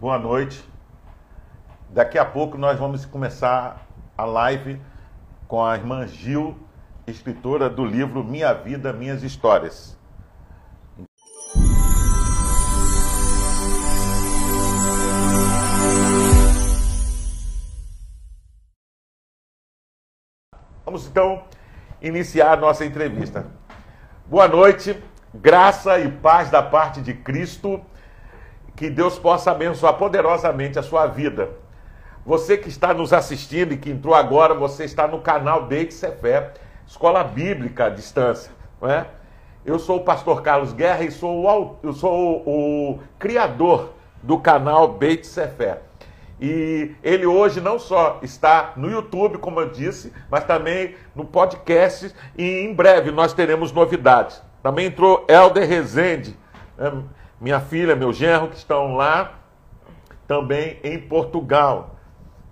boa noite. Daqui a pouco nós vamos começar a live com a irmã Gil, escritora do livro Minha Vida, Minhas Histórias. Vamos então iniciar a nossa entrevista. Boa noite, graça e paz da parte de Cristo, que Deus possa abençoar poderosamente a sua vida. Você que está nos assistindo e que entrou agora, você está no canal Beit Sêfer, Escola Bíblica à Distância, não é? Eu sou o pastor Carlos Guerra e sou o criador do canal Beit Sêfer. E ele hoje não só está no YouTube, como eu disse, mas também no podcast, e em breve nós teremos novidades. Também entrou Helder Rezende, minha filha, meu genro, que estão lá também em Portugal,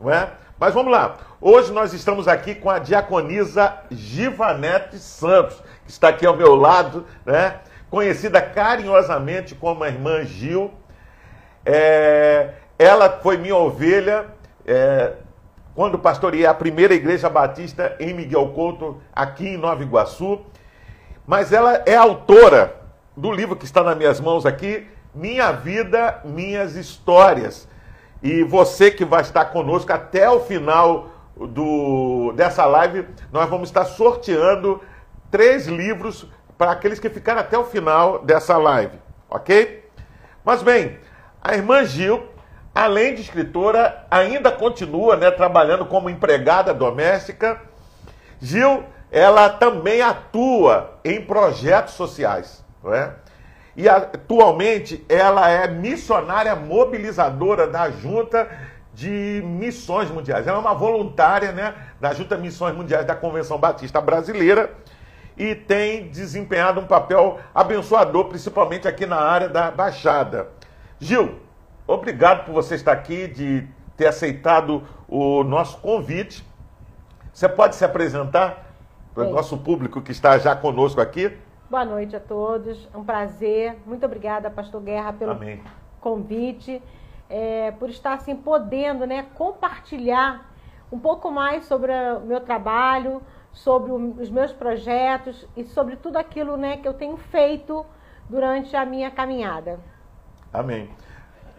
não é? Mas vamos lá, hoje nós estamos aqui com a diaconisa Giovanete Santos, que está aqui ao meu lado, né? Conhecida carinhosamente como a irmã Gil. Ela foi minha ovelha quando pastoreei a primeira igreja batista em Miguel Couto, aqui em Nova Iguaçu. Mas ela é autora do livro que está nas minhas mãos aqui, Minha Vida, Minhas Histórias. E você que vai estar conosco até o final dessa live, nós vamos estar sorteando 3 livros para aqueles que ficaram até o final dessa live, ok? Mas bem, a irmã Gil, além de escritora, ainda continua, né, trabalhando como empregada doméstica. Gil, ela também atua em projetos sociais, não é? E atualmente ela é missionária mobilizadora da Junta de Missões Mundiais. Ela é uma voluntária, né, da Junta de Missões Mundiais da Convenção Batista Brasileira e tem desempenhado um papel abençoador, principalmente aqui na área da Baixada. Gil, obrigado por você estar aqui, de ter aceitado o nosso convite. Você pode se apresentar para o nosso público que está já conosco aqui? Boa noite a todos, é um prazer. Muito obrigada, pastor Guerra, pelo convite, por estar assim podendo, né, compartilhar um pouco mais sobre o meu trabalho, sobre os meus projetos e sobre tudo aquilo, né, que eu tenho feito durante a minha caminhada. Amém.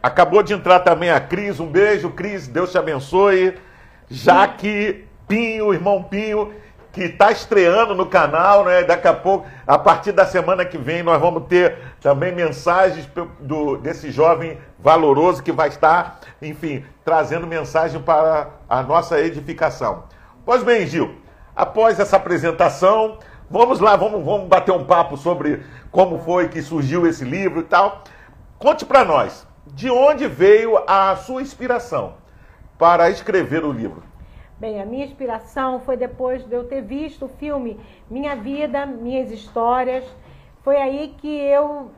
Acabou de entrar também a Cris, um beijo, Cris, Deus te abençoe. Jaque Pinho, irmão Pinho, que está estreando no canal, né? Daqui a pouco, a partir da semana que vem, nós vamos ter também mensagens desse jovem valoroso que vai estar, enfim, trazendo mensagem para a nossa edificação. Pois bem, Gil, após essa apresentação, vamos lá, vamos bater um papo sobre como foi que surgiu esse livro e tal. Conte para nós, de onde veio a sua inspiração para escrever o livro? Bem, a minha inspiração foi depois de eu ter visto o filme Minha Vida, Minhas Histórias. Foi aí que eu...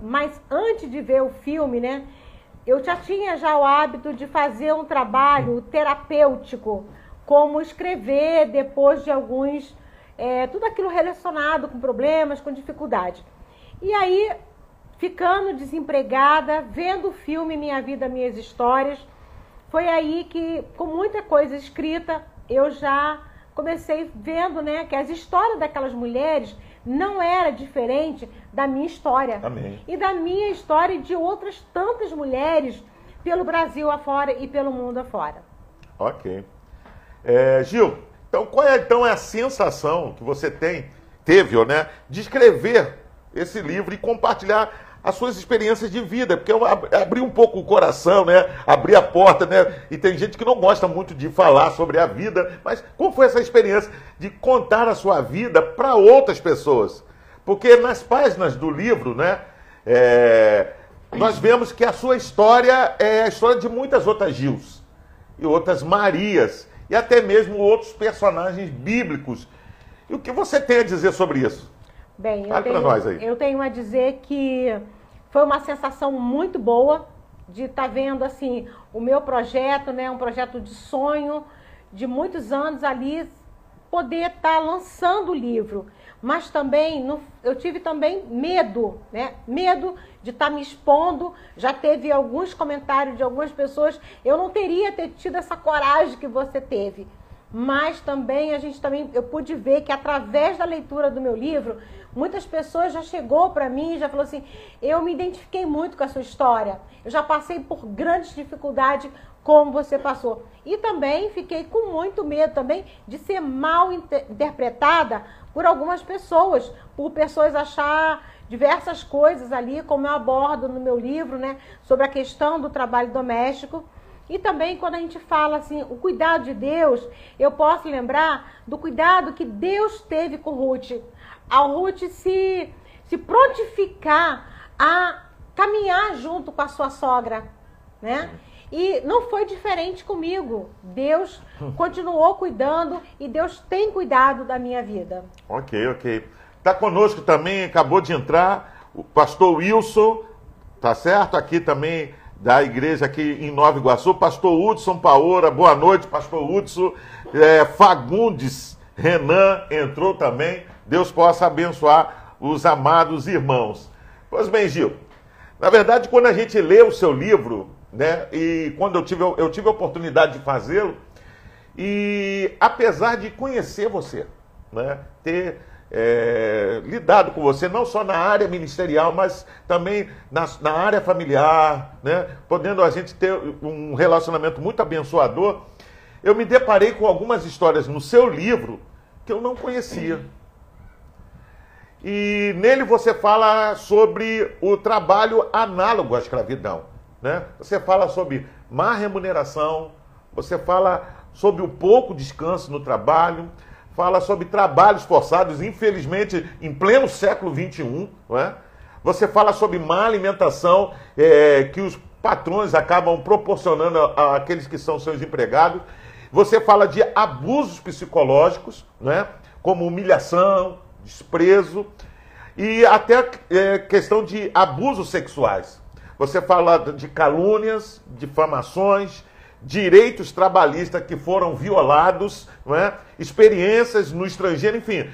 mas antes de ver o filme, né, eu já tinha o hábito de fazer um trabalho terapêutico, como escrever depois de alguns... tudo aquilo relacionado com problemas, com dificuldade. E aí, ficando desempregada, vendo o filme Minha Vida, Minhas Histórias, foi aí que, com muita coisa escrita, eu já comecei vendo, né, que as histórias daquelas mulheres não era diferente da minha história. Amém. E da minha história e de outras tantas mulheres pelo Brasil afora e pelo mundo afora. Ok. Gil, então qual é a sensação que você teve, né, de escrever esse livro e compartilhar as suas experiências de vida? Porque eu abri um pouco o coração, né? Abri a porta, né? E tem gente que não gosta muito de falar sobre a vida, mas como foi essa experiência de contar a sua vida para outras pessoas? Porque nas páginas do livro, né, nós vemos que a sua história é a história de muitas outras Gils e outras Marias e até mesmo outros personagens bíblicos. E o que você tem a dizer sobre isso? Bem, eu tenho a dizer que foi uma sensação muito boa de estar vendo assim o meu projeto, né, um projeto de sonho de muitos anos ali poder estar lançando o livro, mas também eu tive também medo, né? Medo de estar me expondo. Já teve alguns comentários de algumas pessoas, eu não teria tido essa coragem que você teve. Mas também eu pude ver que através da leitura do meu livro, muitas pessoas já chegou para mim e já falou assim: eu me identifiquei muito com a sua história, eu já passei por grandes dificuldades como você passou. E também fiquei com muito medo também de ser mal interpretada por algumas pessoas, por pessoas achar diversas coisas ali, como eu abordo no meu livro, né, sobre a questão do trabalho doméstico. E também quando a gente fala assim, o cuidado de Deus, eu posso lembrar do cuidado que Deus teve com Ruth. Ao Ruth se prontificar a caminhar junto com a sua sogra, né? E não foi diferente comigo. Deus continuou cuidando e Deus tem cuidado da minha vida. Ok, ok. Está conosco também, acabou de entrar, o pastor Wilson, tá certo? Aqui também, da igreja aqui em Nova Iguaçu, pastor Hudson Paura, boa noite, pastor Hudson. Fagundes Renan entrou também, Deus possa abençoar os amados irmãos. Pois bem, Gil, na verdade, quando a gente lê o seu livro, né, e quando eu tive a oportunidade de fazê-lo, e apesar de conhecer você, né, ter lidado com você, não só na área ministerial, mas também na área familiar, né? Podendo a gente ter um relacionamento muito abençoador, eu me deparei com algumas histórias no seu livro que eu não conhecia. E nele você fala sobre o trabalho análogo à escravidão, né? Você fala sobre má remuneração, você fala sobre o pouco descanso no trabalho, fala sobre trabalhos forçados, infelizmente, em pleno século XXI, não é? Você fala sobre má alimentação que os patrões acabam proporcionando àqueles que são seus empregados. Você fala de abusos psicológicos, não é? Como humilhação, desprezo e até questão de abusos sexuais. Você fala de calúnias, difamações, direitos trabalhistas que foram violados, não é? Experiências no estrangeiro, enfim.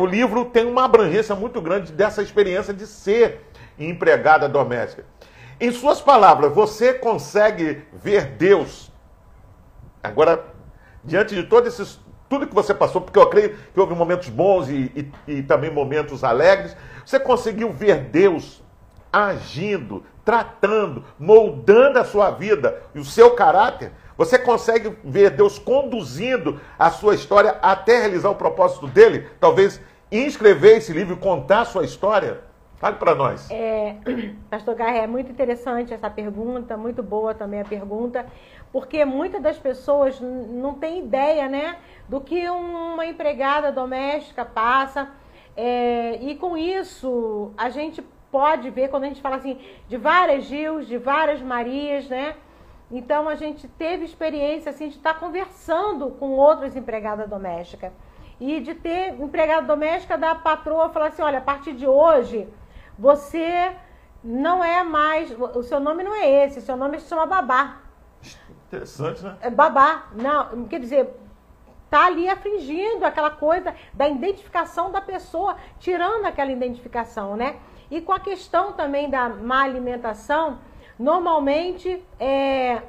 O livro tem uma abrangência muito grande dessa experiência de ser empregada doméstica. Em suas palavras, você consegue ver Deus? Agora, diante de tudo que você passou, porque eu creio que houve momentos bons e também momentos alegres, você conseguiu ver Deus agindo, tratando, moldando a sua vida e o seu caráter? Você consegue ver Deus conduzindo a sua história até realizar o propósito dele? Talvez inscrever esse livro e contar a sua história? Fale para nós. Pastor Guerra, é muito interessante essa pergunta, muito boa também a pergunta, porque muitas das pessoas não têm ideia, né, do que uma empregada doméstica passa, e com isso a gente pode ver, quando a gente fala assim, de várias Gils, de várias Marias, né? Então a gente teve experiência assim de estar conversando com outras empregadas domésticas. E de ter empregada doméstica da patroa falar assim: olha, a partir de hoje você não é mais, o seu nome não é esse, o seu nome se chama babá. Interessante, né? É babá, não, quer dizer, tá ali afringindo aquela coisa da identificação da pessoa, tirando aquela identificação, né? E com a questão também da má alimentação, normalmente é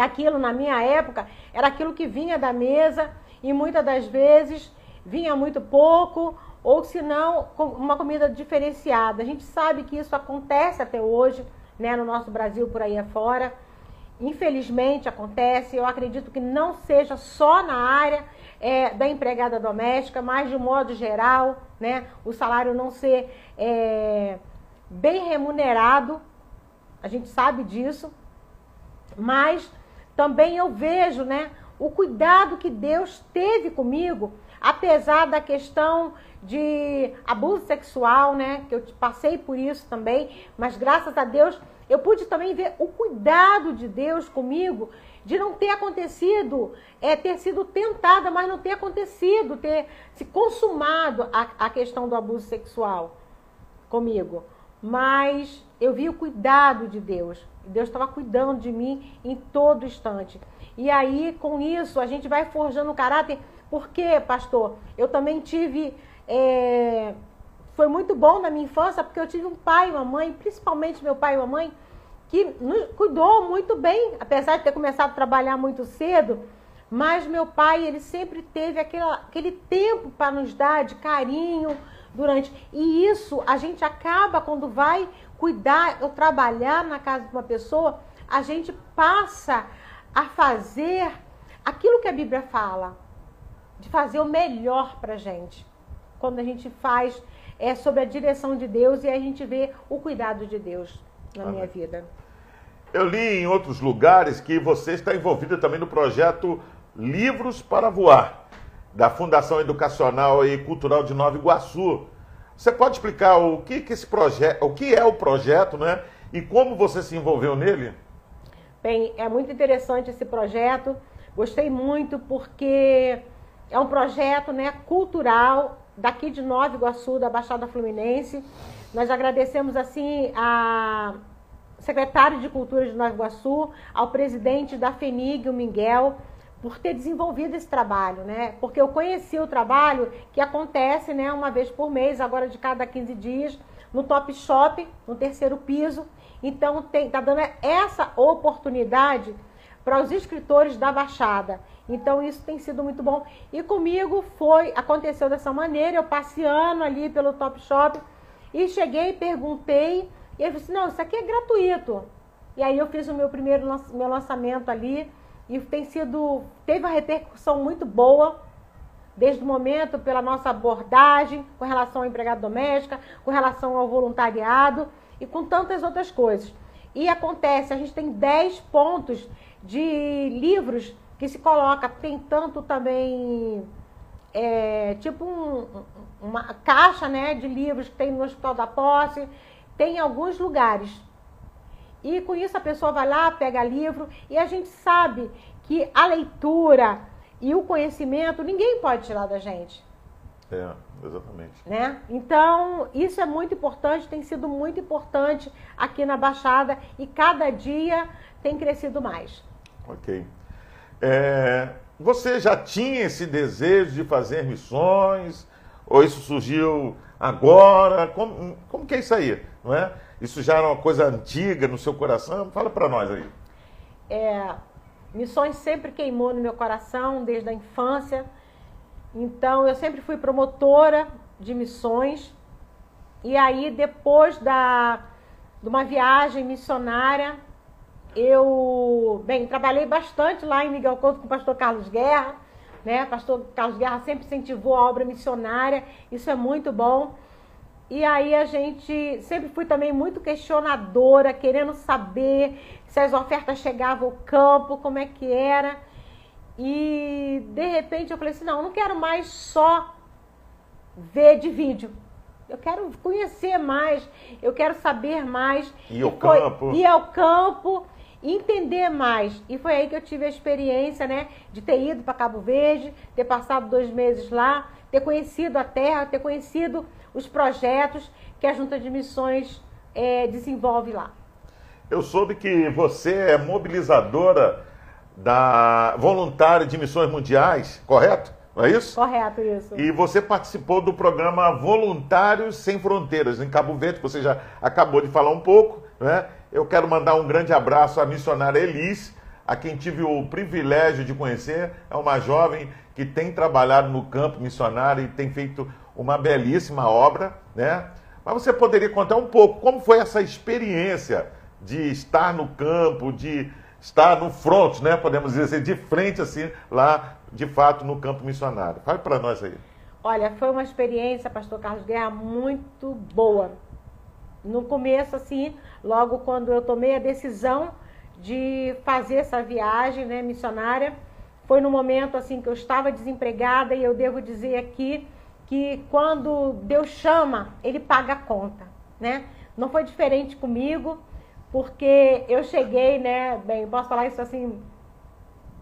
aquilo, na minha época, era aquilo que vinha da mesa e muitas das vezes vinha muito pouco, ou se não, uma comida diferenciada. A gente sabe que isso acontece até hoje, né, no nosso Brasil, por aí afora. Infelizmente acontece, eu acredito que não seja só na área da empregada doméstica, mas de um modo geral, né, o salário não ser bem remunerado, a gente sabe disso, mas também eu vejo, né, o cuidado que Deus teve comigo, apesar da questão de abuso sexual, né, que eu passei por isso também, mas graças a Deus eu pude também ver o cuidado de Deus comigo, de não ter acontecido, ter sido tentada, mas não ter acontecido, ter se consumado a questão do abuso sexual comigo. Mas eu vi o cuidado de Deus. Deus estava cuidando de mim em todo instante. E aí, com isso, a gente vai forjando um caráter Porque, pastor, eu também tive... foi muito bom na minha infância, porque eu tive um pai e uma mãe, principalmente meu pai e uma mãe, que cuidou muito bem, apesar de ter começado a trabalhar muito cedo, mas meu pai, ele sempre teve aquele tempo para nos dar de carinho durante... E isso, a gente acaba, quando vai cuidar ou trabalhar na casa de uma pessoa, a gente passa a fazer aquilo que a Bíblia fala, de fazer o melhor para a gente. Quando a gente faz... é sobre a direção de Deus, e a gente vê o cuidado de Deus na minha vida. Eu li em outros lugares que você está envolvida também no projeto Livros para Voar, da Fundação Educacional e Cultural de Nova Iguaçu. Você pode explicar o que é o projeto, né? E como você se envolveu nele? Bem, é muito interessante esse projeto. Gostei muito porque é um projeto, né, cultural, daqui de Nova Iguaçu, da Baixada Fluminense. Nós agradecemos assim a secretário de Cultura de Nova Iguaçu, ao presidente da FENIG, o Miguel, por ter desenvolvido esse trabalho, né? Porque eu conheci o trabalho que acontece, né, uma vez por mês, agora de cada 15 dias, no Top Shop, no terceiro piso. Então, tá dando essa oportunidade para os escritores da Baixada. Então isso tem sido muito bom. E comigo aconteceu dessa maneira, eu passeando ali pelo Top Shop, e cheguei, perguntei, e ele disse, não, isso aqui é gratuito. E aí eu fiz o meu primeiro lançamento ali, e teve uma repercussão muito boa, desde o momento, pela nossa abordagem, com relação ao empregado doméstico, com relação ao voluntariado, e com tantas outras coisas. E acontece, a gente tem 10 pontos de livros que se coloca, tem tanto também, tipo uma caixa, né, de livros que tem no Hospital da Posse, tem em alguns lugares. E com isso a pessoa vai lá, pega livro, e a gente sabe que a leitura e o conhecimento ninguém pode tirar da gente. É, exatamente. Né? Então, isso é muito importante, tem sido muito importante aqui na Baixada, e cada dia tem crescido mais. Ok. Você já tinha esse desejo de fazer missões? Ou isso surgiu agora? Como que é isso aí? Não é? Isso já era uma coisa antiga no seu coração? Fala para nós aí. Missões sempre queimou no meu coração, desde a infância. Então, eu sempre fui promotora de missões. E aí, depois de uma viagem missionária, eu trabalhei bastante lá em Miguel Couto com o pastor Carlos Guerra, né? O pastor Carlos Guerra sempre incentivou a obra missionária, isso é muito bom. E aí a gente sempre fui também muito questionadora, querendo saber se as ofertas chegavam ao campo, como é que era. E de repente eu falei assim, não quero mais só ver de vídeo. Eu quero conhecer mais, eu quero saber mais. Ir ao campo. Entender mais. E foi aí que eu tive a experiência, né, de ter ido para Cabo Verde, ter passado 2 meses lá, ter conhecido a terra, ter conhecido os projetos que a Junta de Missões desenvolve lá. Eu soube que você é mobilizadora da Voluntária de Missões Mundiais, correto? Não é isso? Correto, isso. E você participou do programa Voluntários Sem Fronteiras, em Cabo Verde, você já acabou de falar um pouco, né? Eu quero mandar um grande abraço à missionária Elis, a quem tive o privilégio de conhecer. É uma jovem que tem trabalhado no campo missionário e tem feito uma belíssima obra, né? Mas você poderia contar um pouco como foi essa experiência de estar no campo, de estar no front, né? Podemos dizer, de frente assim, lá de fato no campo missionário. Fale para nós aí. Olha, foi uma experiência, pastor Carlos Guerra, muito boa. No começo, assim, logo quando eu tomei a decisão de fazer essa viagem, né, missionária, foi no momento, assim, que eu estava desempregada, e eu devo dizer aqui que quando Deus chama, Ele paga a conta, né? Não foi diferente comigo, porque eu cheguei, né, bem, posso falar isso assim,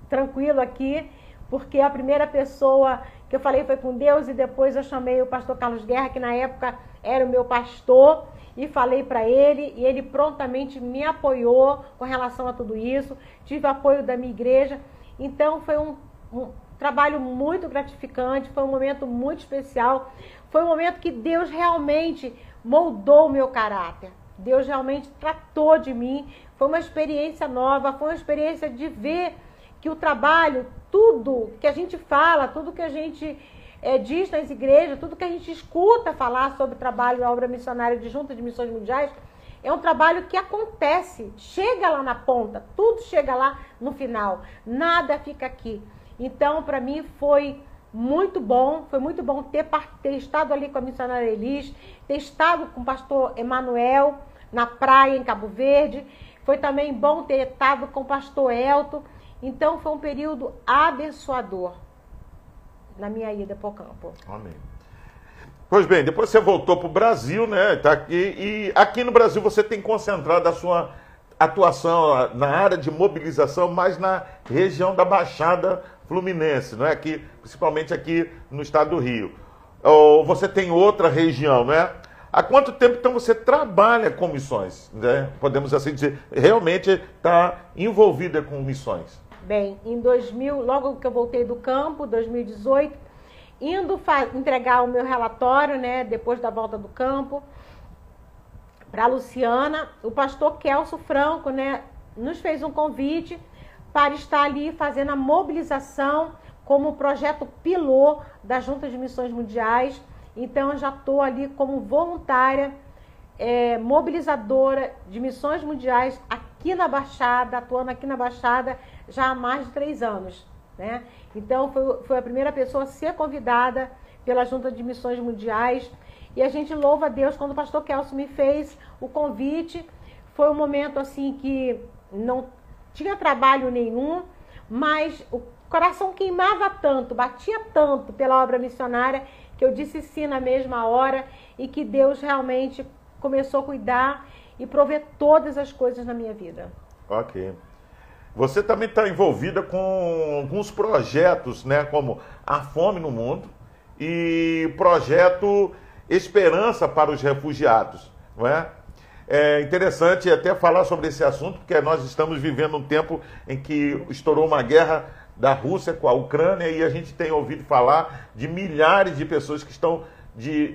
tranquilo aqui, porque a primeira pessoa que eu falei foi com Deus, e depois eu chamei o pastor Carlos Guerra, que na época era o meu pastor, e falei para ele, e ele prontamente me apoiou com relação a tudo isso. Tive apoio da minha igreja. Então foi Trabalho muito gratificante, foi um momento muito especial. Foi um momento que Deus realmente moldou o meu caráter. Deus realmente tratou de mim. Foi uma experiência nova, foi uma experiência de ver que o trabalho, tudo que a gente fala, tudo que a gente diz nas igrejas, tudo que a gente escuta falar sobre o trabalho da obra missionária de Junta de Missões Mundiais, é um trabalho que acontece, chega lá na ponta, tudo chega lá no final, nada fica aqui. Então, para mim, foi muito bom ter estado ali com a missionária Elis, ter estado com o pastor Emanuel na praia em Cabo Verde, foi também bom ter estado com o pastor Elton. Então, foi um período abençoador na minha ida para o campo. Amém. Pois bem, depois você voltou para o Brasil, né? Tá aqui, e aqui no Brasil você tem concentrado a sua atuação na área de mobilização, mas na região da Baixada Fluminense, né? Aqui, principalmente aqui no estado do Rio. Ou você tem outra região, né? Há quanto tempo, então, você trabalha com missões, né? Podemos assim dizer, realmente está envolvida com missões. Bem, em 2000, logo que eu voltei do campo, 2018, indo entregar o meu relatório, né, depois da volta do campo, para Luciana, o pastor Kelso Franco, né, nos fez um convite para estar ali fazendo a mobilização como projeto piloto da Junta de Missões Mundiais. Então, eu já estou ali como voluntária, mobilizadora de missões mundiais aqui na Baixada, atuando aqui na Baixada já há mais de 3 anos. Né? Então, foi a primeira pessoa a ser convidada pela Junta de Missões Mundiais. E a gente louva a Deus, quando o pastor Kelso me fez o convite, foi um momento assim que não tinha trabalho nenhum, mas o coração queimava tanto, batia tanto pela obra missionária, que eu disse sim na mesma hora, e que Deus realmente começou a cuidar e prover todas as coisas na minha vida. Ok. Você também está envolvida com alguns projetos, né, como a Fome no Mundo e projeto Esperança para os Refugiados, não é? É interessante até falar sobre esse assunto, porque nós estamos vivendo um tempo em que estourou uma guerra da Rússia com a Ucrânia e a gente tem ouvido falar de milhares de pessoas que estão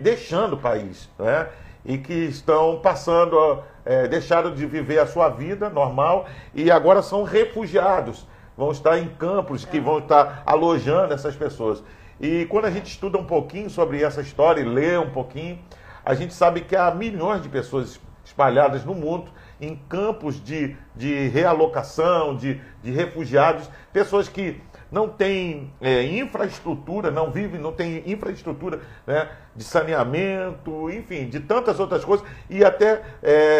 deixando o país, não é? E que estão passando, deixaram de viver a sua vida normal e agora são refugiados, vão estar em campos que vão estar alojando essas pessoas. E quando a gente estuda um pouquinho sobre essa história e lê um pouquinho, a gente sabe que há milhões de pessoas espalhadas no mundo, em campos de realocação, de refugiados, pessoas que não tem infraestrutura, não vivem, não tem infraestrutura, né, de saneamento, enfim, de tantas outras coisas, e até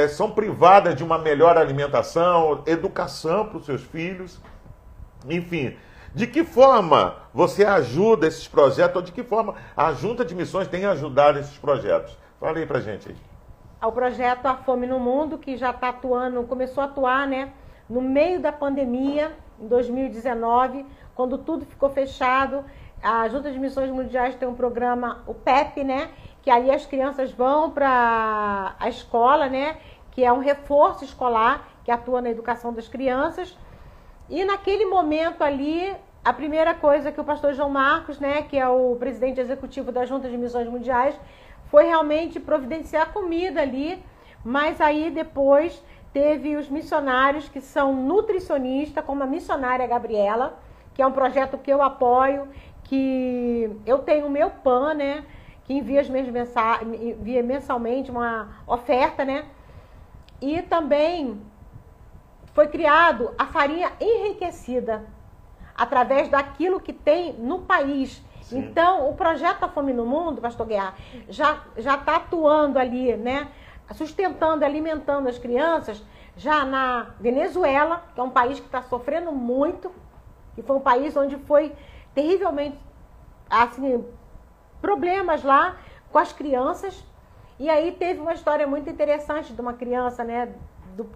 são privadas de uma melhor alimentação, educação para os seus filhos, enfim. De que forma você ajuda esses projetos, ou de que forma a Junta de Missões tem ajudado esses projetos? Fala aí pra gente aí. O projeto A Fome no Mundo, que já está atuando, começou a atuar, né, no meio da pandemia, em 2019, quando tudo ficou fechado. A Junta de Missões Mundiais tem um programa, o PEP, né? Que ali as crianças vão para a escola, né? Que é um reforço escolar, que atua na educação das crianças. E naquele momento ali, a primeira coisa que o pastor João Marcos, né? Que é o presidente executivo da Junta de Missões Mundiais, foi realmente providenciar comida ali. Mas aí depois teve os missionários que são nutricionistas, como a missionária Gabriela, que é um projeto que eu apoio, que eu tenho o meu PAN, né, que envia mensalmente uma oferta, né, e também foi criado a farinha enriquecida, através daquilo que tem no país. Sim. Então, o projeto A Fome no Mundo, pastor Guerra, já está atuando ali, né, sustentando, alimentando as crianças, já na Venezuela, que é um país que está sofrendo muito, que foi um país onde foi terrivelmente, assim, problemas lá com as crianças. E aí teve uma história muito interessante de uma criança, né?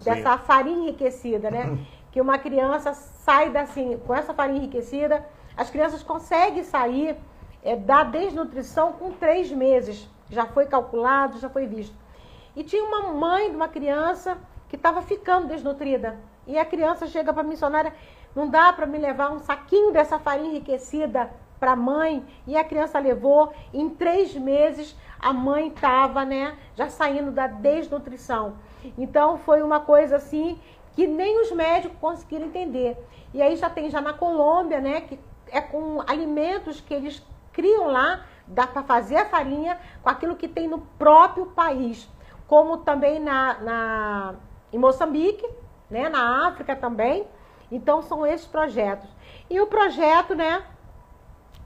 Dessa farinha enriquecida, né? Que uma criança sai assim, com essa farinha enriquecida, as crianças conseguem sair da desnutrição com 3 meses. Já foi calculado, já foi visto. E tinha uma mãe de uma criança que estava ficando desnutrida. E a criança chega para a missionária... não dá para me levar um saquinho dessa farinha enriquecida para a mãe. E a criança levou, em 3 meses a mãe estava, né, já saindo da desnutrição. Então foi uma coisa assim que nem os médicos conseguiram entender. E aí já tem já na Colômbia, né, que é com alimentos que eles criam lá, dá para fazer a farinha com aquilo que tem no próprio país. Como também em Moçambique, né, na África também. Então são esses projetos. E o projeto, né,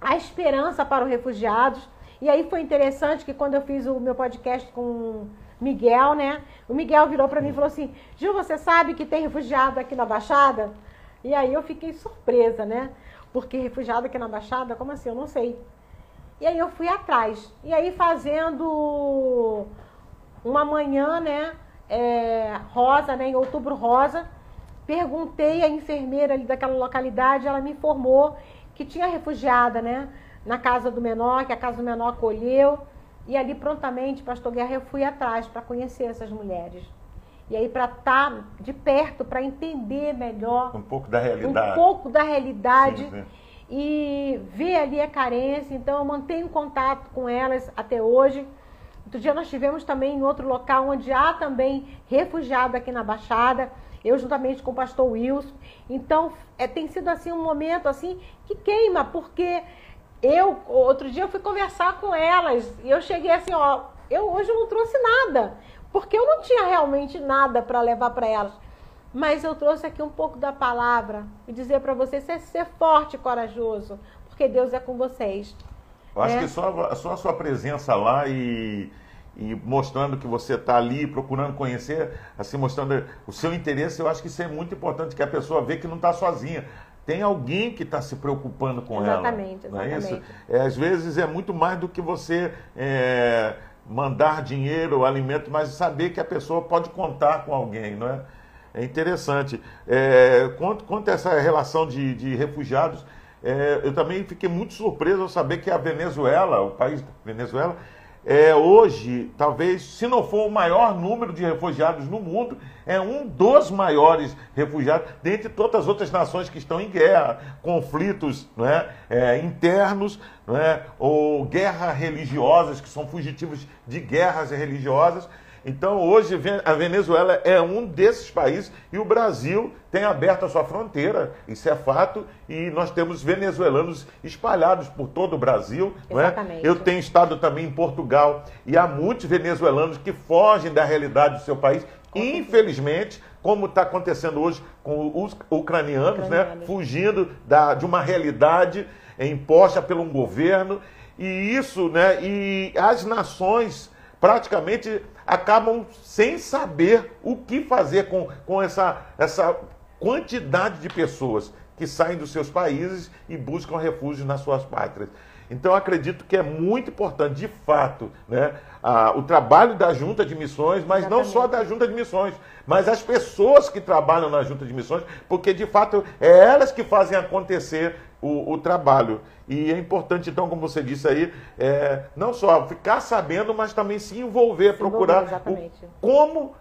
A Esperança para os Refugiados. E aí foi interessante que quando eu fiz o meu podcast com o Miguel, né, o Miguel virou para mim e falou assim: Gil, você sabe que tem refugiado aqui na Baixada? E aí eu fiquei surpresa, né? Porque refugiado aqui na Baixada, como assim? Eu não sei. E aí eu fui atrás. E aí fazendo uma manhã, né, rosa, né, em outubro rosa, perguntei à enfermeira ali daquela localidade, ela me informou que tinha refugiada, né, na Casa do Menor, que a Casa do Menor acolheu. E ali prontamente, Pastor Guerra, eu fui atrás para conhecer essas mulheres. E aí para estar de perto, para entender melhor um pouco da realidade. Sim. E ver ali a carência. Então eu mantenho contato com elas até hoje. Outro dia nós tivemos também em outro local onde há também refugiado aqui na Baixada, eu juntamente com o pastor Wilson. Então tem sido assim um momento assim que queima, porque outro dia eu fui conversar com elas e eu cheguei assim, ó, hoje eu não trouxe nada, porque eu não tinha realmente nada para levar para elas, mas eu trouxe aqui um pouco da palavra e dizer para vocês ser forte e corajoso, porque Deus é com vocês. Eu acho que só a sua presença lá e mostrando que você está ali, procurando conhecer, assim, mostrando o seu interesse, eu acho que isso é muito importante, que a pessoa vê que não está sozinha. Tem alguém que está se preocupando com ela. Exatamente. Não é isso? Às vezes é muito mais do que você mandar dinheiro ou alimento, mas saber que a pessoa pode contar com alguém, não é? É interessante. Quanto a essa relação de refugiados, eu também fiquei muito surpreso ao saber que a Venezuela, o país da Venezuela, hoje, talvez, se não for o maior número de refugiados no mundo, é um dos maiores refugiados, dentre todas as outras nações que estão em guerra, conflitos, não é? Internos, não é? Ou guerras religiosas, que são fugitivos de guerras religiosas. Então, hoje, a Venezuela é um desses países e o Brasil tem aberto a sua fronteira, isso é fato, e nós temos venezuelanos espalhados por todo o Brasil. Exatamente. Não é? Eu tenho estado também em Portugal e há muitos venezuelanos que fogem da realidade do seu país, infelizmente, como está acontecendo hoje com os ucranianos, né? Fugindo de uma realidade imposta pelo um governo. E isso, né? E as nações praticamente acabam sem saber o que fazer com essa quantidade de pessoas que saem dos seus países e buscam refúgio nas suas pátrias. Então, eu acredito que é muito importante, de fato, né, o trabalho da Junta de Missões, mas não só da Junta de Missões, mas as pessoas que trabalham na Junta de Missões, porque, de fato, é elas que fazem acontecer o trabalho. E é importante, então, como você disse aí, não só ficar sabendo, mas também se envolver, procurar como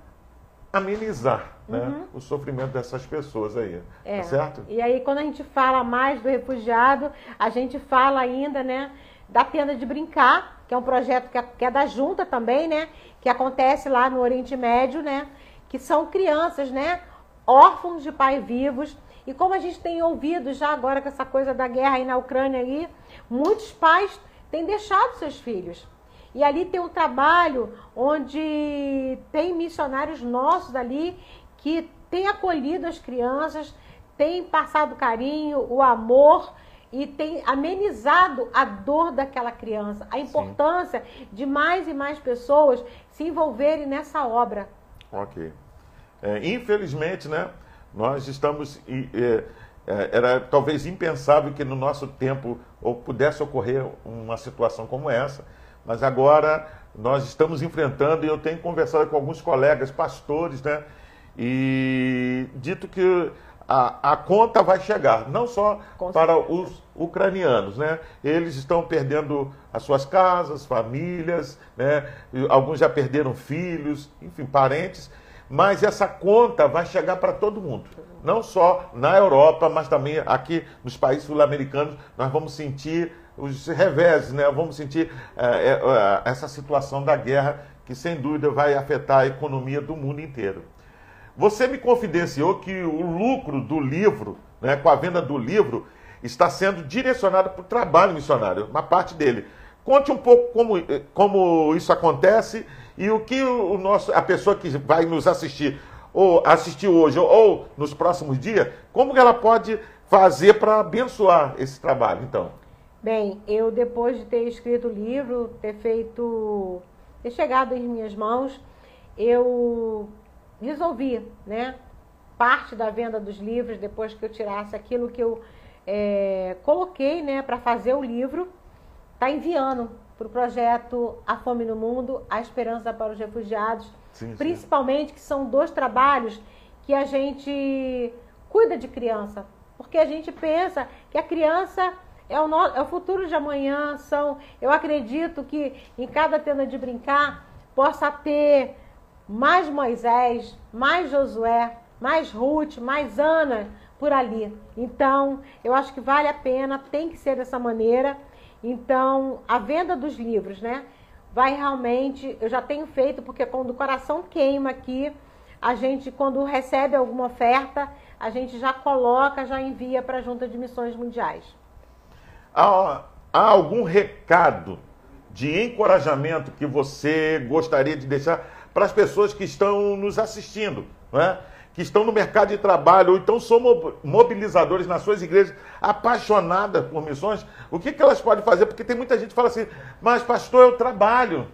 amenizar, né, o sofrimento dessas pessoas aí, tá certo? E aí, quando a gente fala mais do refugiado, a gente fala ainda, né, da Tenda de Brincar, que é um projeto que é da Junta também, né, que acontece lá no Oriente Médio, né, que são crianças, né, órfãos de pais vivos. E como a gente tem ouvido já agora com essa coisa da guerra aí na Ucrânia, aí, muitos pais têm deixado seus filhos. E ali tem um trabalho onde tem missionários nossos ali que têm acolhido as crianças, têm passado carinho, o amor e têm amenizado a dor daquela criança. A importância de mais e mais pessoas se envolverem nessa obra. Ok. Infelizmente, né, nós estamos... Era talvez impensável que no nosso tempo ou pudesse ocorrer uma situação como essa. Mas agora nós estamos enfrentando, e eu tenho conversado com alguns colegas, pastores, né? E dito que a conta vai chegar, não só para os ucranianos, né? Eles estão perdendo as suas casas, famílias, né? Alguns já perderam filhos, enfim, parentes. Mas essa conta vai chegar para todo mundo. Não só na Europa, mas também aqui nos países sul-americanos, nós vamos sentir os reveses, né? Vamos sentir essa situação da guerra que, sem dúvida, vai afetar a economia do mundo inteiro. Você me confidenciou que o lucro do livro, né, com a venda do livro, está sendo direcionado para o trabalho missionário, uma parte dele. Conte um pouco como isso acontece e o que a pessoa que vai nos assistir, ou assistir hoje, ou nos próximos dias, como ela pode fazer para abençoar esse trabalho, então? Bem, eu depois de ter escrito o livro, ter chegado às minhas mãos, eu resolvi, né, parte da venda dos livros, depois que eu tirasse aquilo que eu coloquei, né, para fazer o livro, tá enviando para o projeto A Fome no Mundo, A Esperança para os Refugiados, sim, principalmente sim. Que são dois trabalhos que a gente cuida de criança, porque a gente pensa que a criança é o futuro de amanhã. Eu acredito que em cada tenda de brincar possa ter mais Moisés, mais Josué, mais Ruth, mais Ana por ali. Então, eu acho que vale a pena, tem que ser dessa maneira. Então, a venda dos livros, né? Vai realmente, eu já tenho feito, porque quando o coração queima aqui, a gente, quando recebe alguma oferta, a gente já coloca, já envia para a Junta de Missões Mundiais. Há algum recado de encorajamento que você gostaria de deixar para as pessoas que estão nos assistindo, né? Que estão no mercado de trabalho, ou então são mobilizadores nas suas igrejas, apaixonadas por missões? O que que elas podem fazer? Porque tem muita gente que fala assim, mas pastor, eu trabalho,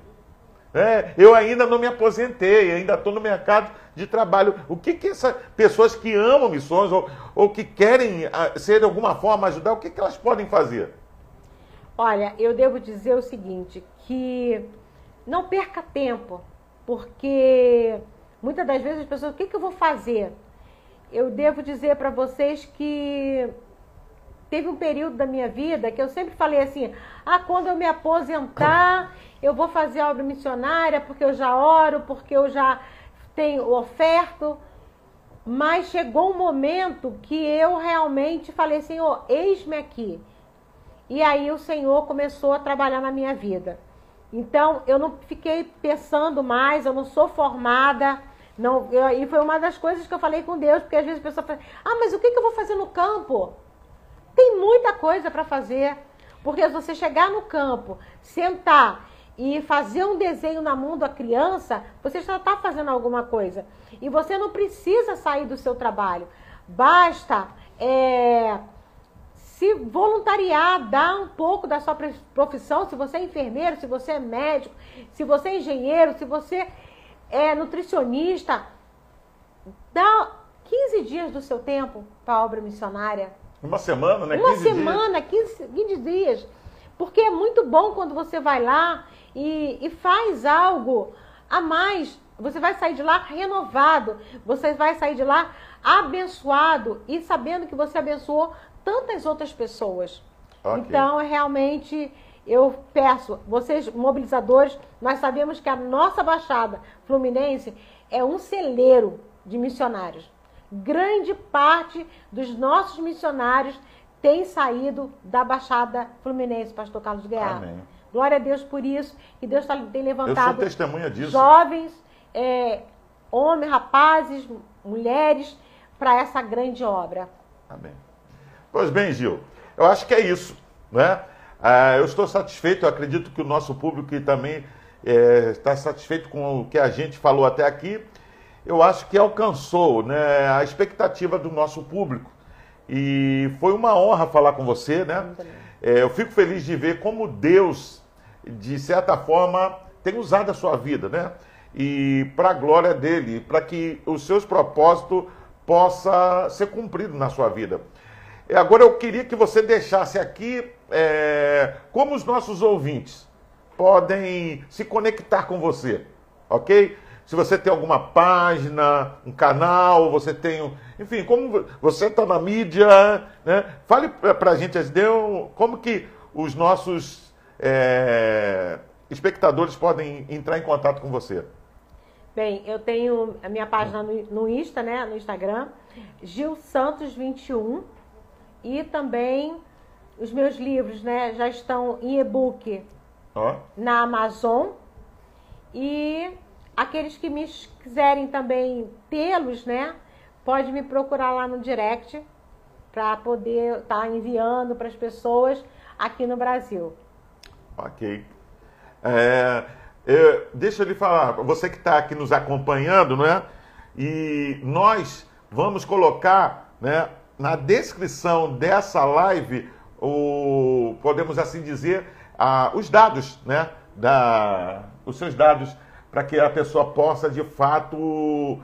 né? Eu ainda não me aposentei, ainda estou no mercado de trabalho. O que que essas pessoas que amam missões, ou que querem ser de alguma forma ajudar, o que que elas podem fazer? Olha, eu devo dizer o seguinte, que não perca tempo, porque muitas das vezes as pessoas, o que eu vou fazer? Eu devo dizer para vocês que teve um período da minha vida que eu sempre falei assim, quando eu me aposentar, eu vou fazer obra missionária, porque eu já oro, porque eu já tenho oferta. Mas chegou um momento que eu realmente falei, Senhor, eis-me aqui. E aí o Senhor começou a trabalhar na minha vida. Então, eu não fiquei pensando mais, eu não sou formada. E foi uma das coisas que eu falei com Deus, porque às vezes a pessoa fala, mas o que eu vou fazer no campo? Tem muita coisa para fazer. Porque se você chegar no campo, sentar e fazer um desenho na mão da criança, você já está fazendo alguma coisa. E você não precisa sair do seu trabalho. Basta se voluntariar, dar um pouco da sua profissão, se você é enfermeiro, se você é médico, se você é engenheiro, se você é nutricionista, dá 15 dias do seu tempo para a obra missionária. Uma semana, né? Uma semana, 15 dias. Porque é muito bom quando você vai lá e faz algo a mais. Você vai sair de lá renovado, você vai sair de lá abençoado e sabendo que você abençoou tantas outras pessoas. Okay. Então, realmente, eu peço, vocês mobilizadores, nós sabemos que a nossa Baixada Fluminense é um celeiro de missionários. Grande parte dos nossos missionários tem saído da Baixada Fluminense, pastor Carlos Guerra. Amém. Glória a Deus por isso, que Deus tem levantado. Eu sou testemunha disso. Jovens, homens, rapazes, mulheres, para essa grande obra. Amém. Pois bem, Gil, eu acho que é isso, né? Eu estou satisfeito, eu acredito que o nosso público também está satisfeito com o que a gente falou até aqui. Eu acho que alcançou, né, a expectativa do nosso público. E foi uma honra falar com você, né? Eu fico feliz de ver como Deus, de certa forma, tem usado a sua vida, né? E para a glória dele, para que os seus propósitos possam ser cumpridos na sua vida. Agora eu queria que você deixasse aqui como os nossos ouvintes podem se conectar com você, ok? Se você tem alguma página, um canal, você tem enfim, como você está na mídia, né? Fale para a gente, como que os nossos espectadores podem entrar em contato com você. Bem, eu tenho a minha página no Insta, né? No Instagram, Gil Santos 21, e também os meus livros, né? Já estão em e-book na Amazon, e aqueles que me quiserem também tê-los, né? Pode me procurar lá no direct para poder estar enviando para as pessoas aqui no Brasil. Ok. Deixa eu lhe falar, você que está aqui nos acompanhando, né? E nós vamos colocar, né, na descrição dessa live, podemos assim dizer, os dados, né? Os seus dados, para que a pessoa possa de fato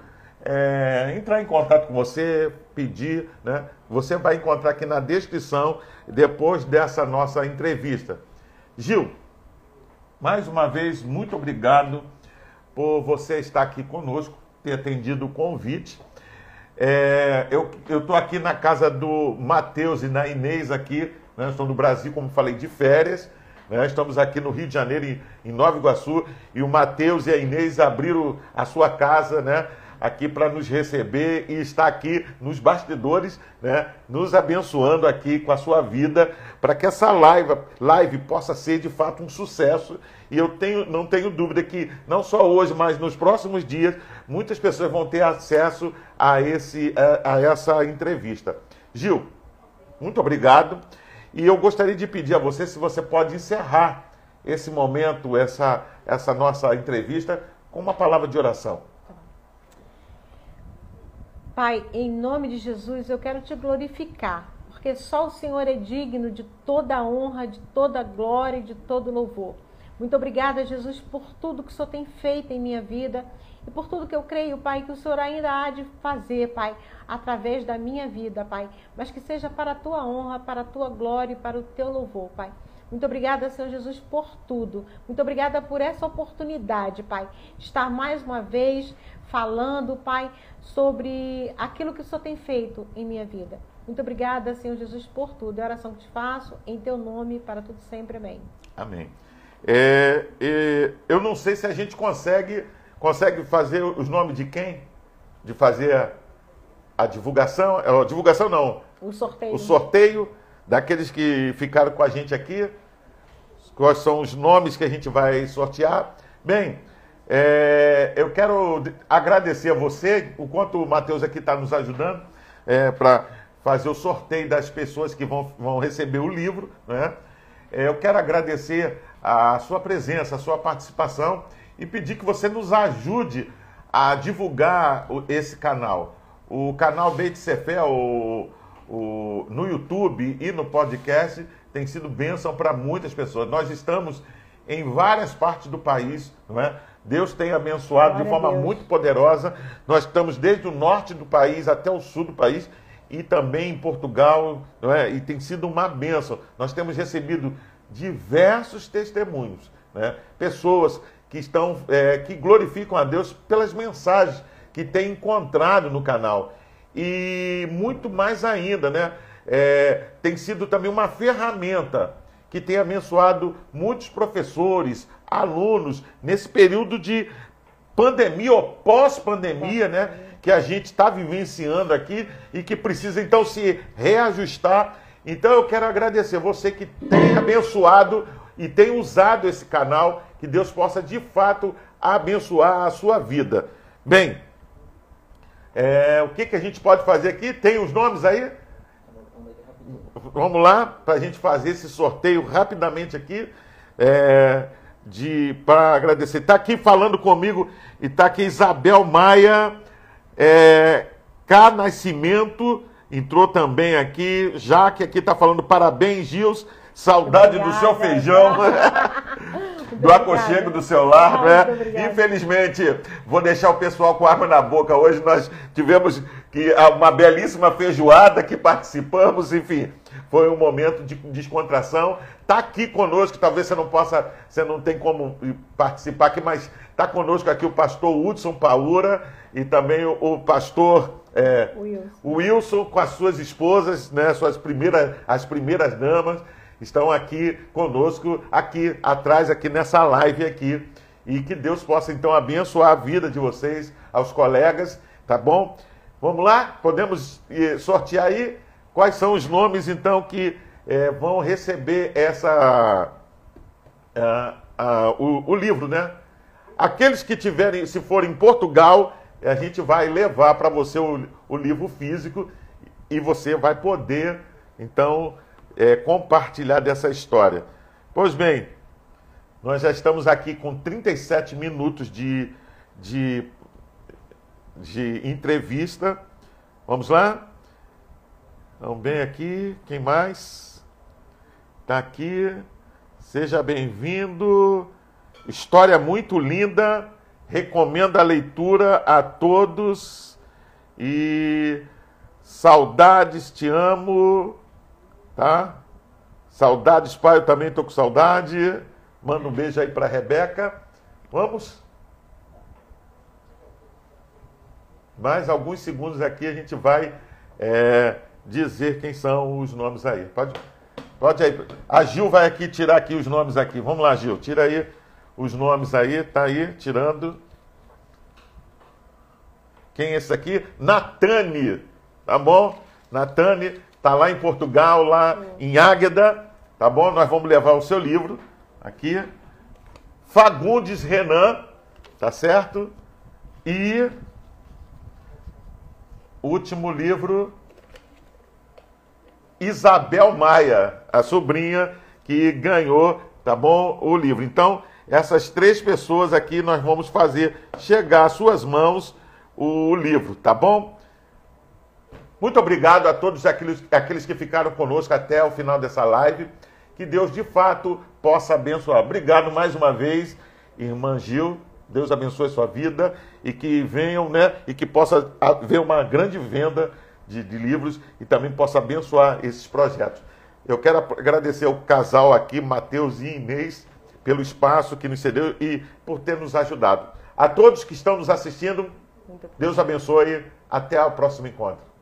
entrar em contato com você, pedir, né? Você vai encontrar aqui na descrição depois dessa nossa entrevista. Gil, mais uma vez, muito obrigado por você estar aqui conosco, ter atendido o convite. Eu estou aqui na casa do Matheus e na Inês aqui, né? Estou no Brasil, como falei, de férias, né? Estamos aqui no Rio de Janeiro, em Nova Iguaçu, e o Matheus e a Inês abriram a sua casa, né, aqui para nos receber e estar aqui nos bastidores, né, nos abençoando aqui com a sua vida, para que essa live possa ser de fato um sucesso. E eu não tenho dúvida que não só hoje, mas nos próximos dias, muitas pessoas vão ter acesso a essa entrevista. Gil, muito obrigado. E eu gostaria de pedir a você se você pode encerrar esse momento, essa nossa entrevista, com uma palavra de oração. Pai, em nome de Jesus, eu quero te glorificar, porque só o Senhor é digno de toda a honra, de toda a glória e de todo o louvor. Muito obrigada, Jesus, por tudo que o Senhor tem feito em minha vida e por tudo que eu creio, Pai, que o Senhor ainda há de fazer, Pai, através da minha vida, Pai, mas que seja para a tua honra, para a tua glória e para o teu louvor, Pai. Muito obrigada, Senhor Jesus, por tudo. Muito obrigada por essa oportunidade, Pai, de estar mais uma vez falando, Pai, sobre aquilo que o Senhor tem feito em minha vida. Muito obrigada, Senhor Jesus, por tudo. É a oração que te faço em teu nome, para tudo sempre. Amém. Amém. Eu não sei se a gente consegue fazer os nomes de quem? De fazer a divulgação. A divulgação não. O sorteio. O sorteio daqueles que ficaram com a gente aqui. Quais são os nomes que a gente vai sortear? Bem, eu quero agradecer a você, o quanto o Matheus aqui está nos ajudando para fazer o sorteio das pessoas que vão receber o livro, né? Eu quero agradecer a sua presença, a sua participação, e pedir que você nos ajude a divulgar esse canal. O canal Beit Sêfer, no YouTube e no podcast, tem sido bênção para muitas pessoas. Nós estamos em várias partes do país, não é? Deus tem abençoado de forma muito poderosa. Nós estamos desde o norte do país até o sul do país, e também em Portugal, não é? E tem sido uma bênção. Nós temos recebido diversos testemunhos, né? Pessoas que estão que glorificam a Deus pelas mensagens que têm encontrado no canal. E muito mais ainda, né? Tem sido também uma ferramenta que tem abençoado muitos professores, alunos, nesse período de pandemia ou pós-pandemia, né, que a gente está vivenciando aqui e que precisa, então, se reajustar. Então, eu quero agradecer você que tem abençoado e tem usado esse canal, que Deus possa, de fato, abençoar a sua vida. Bem, o que a gente pode fazer aqui? Tem os nomes aí? Vamos lá, para a gente fazer esse sorteio rapidamente aqui, para agradecer. Está aqui falando comigo, e está aqui Isabel Maia, K. Nascimento, entrou também aqui, Jaque aqui está falando, parabéns, Gils, saudade obrigada, do seu feijão, do aconchego do seu lar, né? Infelizmente, vou deixar o pessoal com água na boca. Hoje nós tivemos uma belíssima feijoada que participamos, enfim. Foi um momento de descontração. Está aqui conosco, talvez você não tem como participar aqui, mas está conosco aqui o pastor Hudson Paura e também o pastor Wilson com as suas esposas, né, as primeiras damas, estão aqui conosco, aqui atrás, aqui nessa live aqui. E que Deus possa, então, abençoar a vida de vocês, aos colegas, tá bom? Vamos lá? Podemos sortear aí quais são os nomes, então, que vão receber essa, o livro, né? Aqueles que tiverem, se forem em Portugal, a gente vai levar para você o livro físico e você vai poder, então, compartilhar dessa história. Pois bem, nós já estamos aqui com 37 minutos de entrevista. Vamos lá? Então, bem aqui, quem mais? Está aqui. Seja bem-vindo. História muito linda. Recomendo a leitura a todos. E saudades, te amo. Tá? Saudades, pai, eu também estou com saudade. Manda um beijo aí para a Rebeca. Vamos? Mais alguns segundos aqui a gente vai dizer quem são os nomes aí. Pode aí. A Gil vai aqui tirar aqui os nomes aqui. Vamos lá, Gil. Tira aí os nomes aí. Tá aí, tirando. Quem é esse aqui? Nathane. Tá bom? Nathane tá lá em Portugal, lá em Águeda. Tá bom? Nós vamos levar o seu livro. Aqui, Fagundes Renan, tá certo? E último livro, Isabel Maia, a sobrinha que ganhou, tá bom, o livro. Então, essas três pessoas aqui, nós vamos fazer chegar às suas mãos o livro, tá bom? Muito obrigado a todos aqueles que ficaram conosco até o final dessa live. Que Deus, de fato, possa abençoar. Obrigado mais uma vez, irmã Gil. Deus abençoe sua vida e que venham, né? E que possa haver uma grande venda de livros e também possa abençoar esses projetos. Eu quero agradecer ao casal aqui, Matheus e Inês, pelo espaço que nos cedeu e por ter nos ajudado. A todos que estão nos assistindo, Deus abençoe. Até o próximo encontro.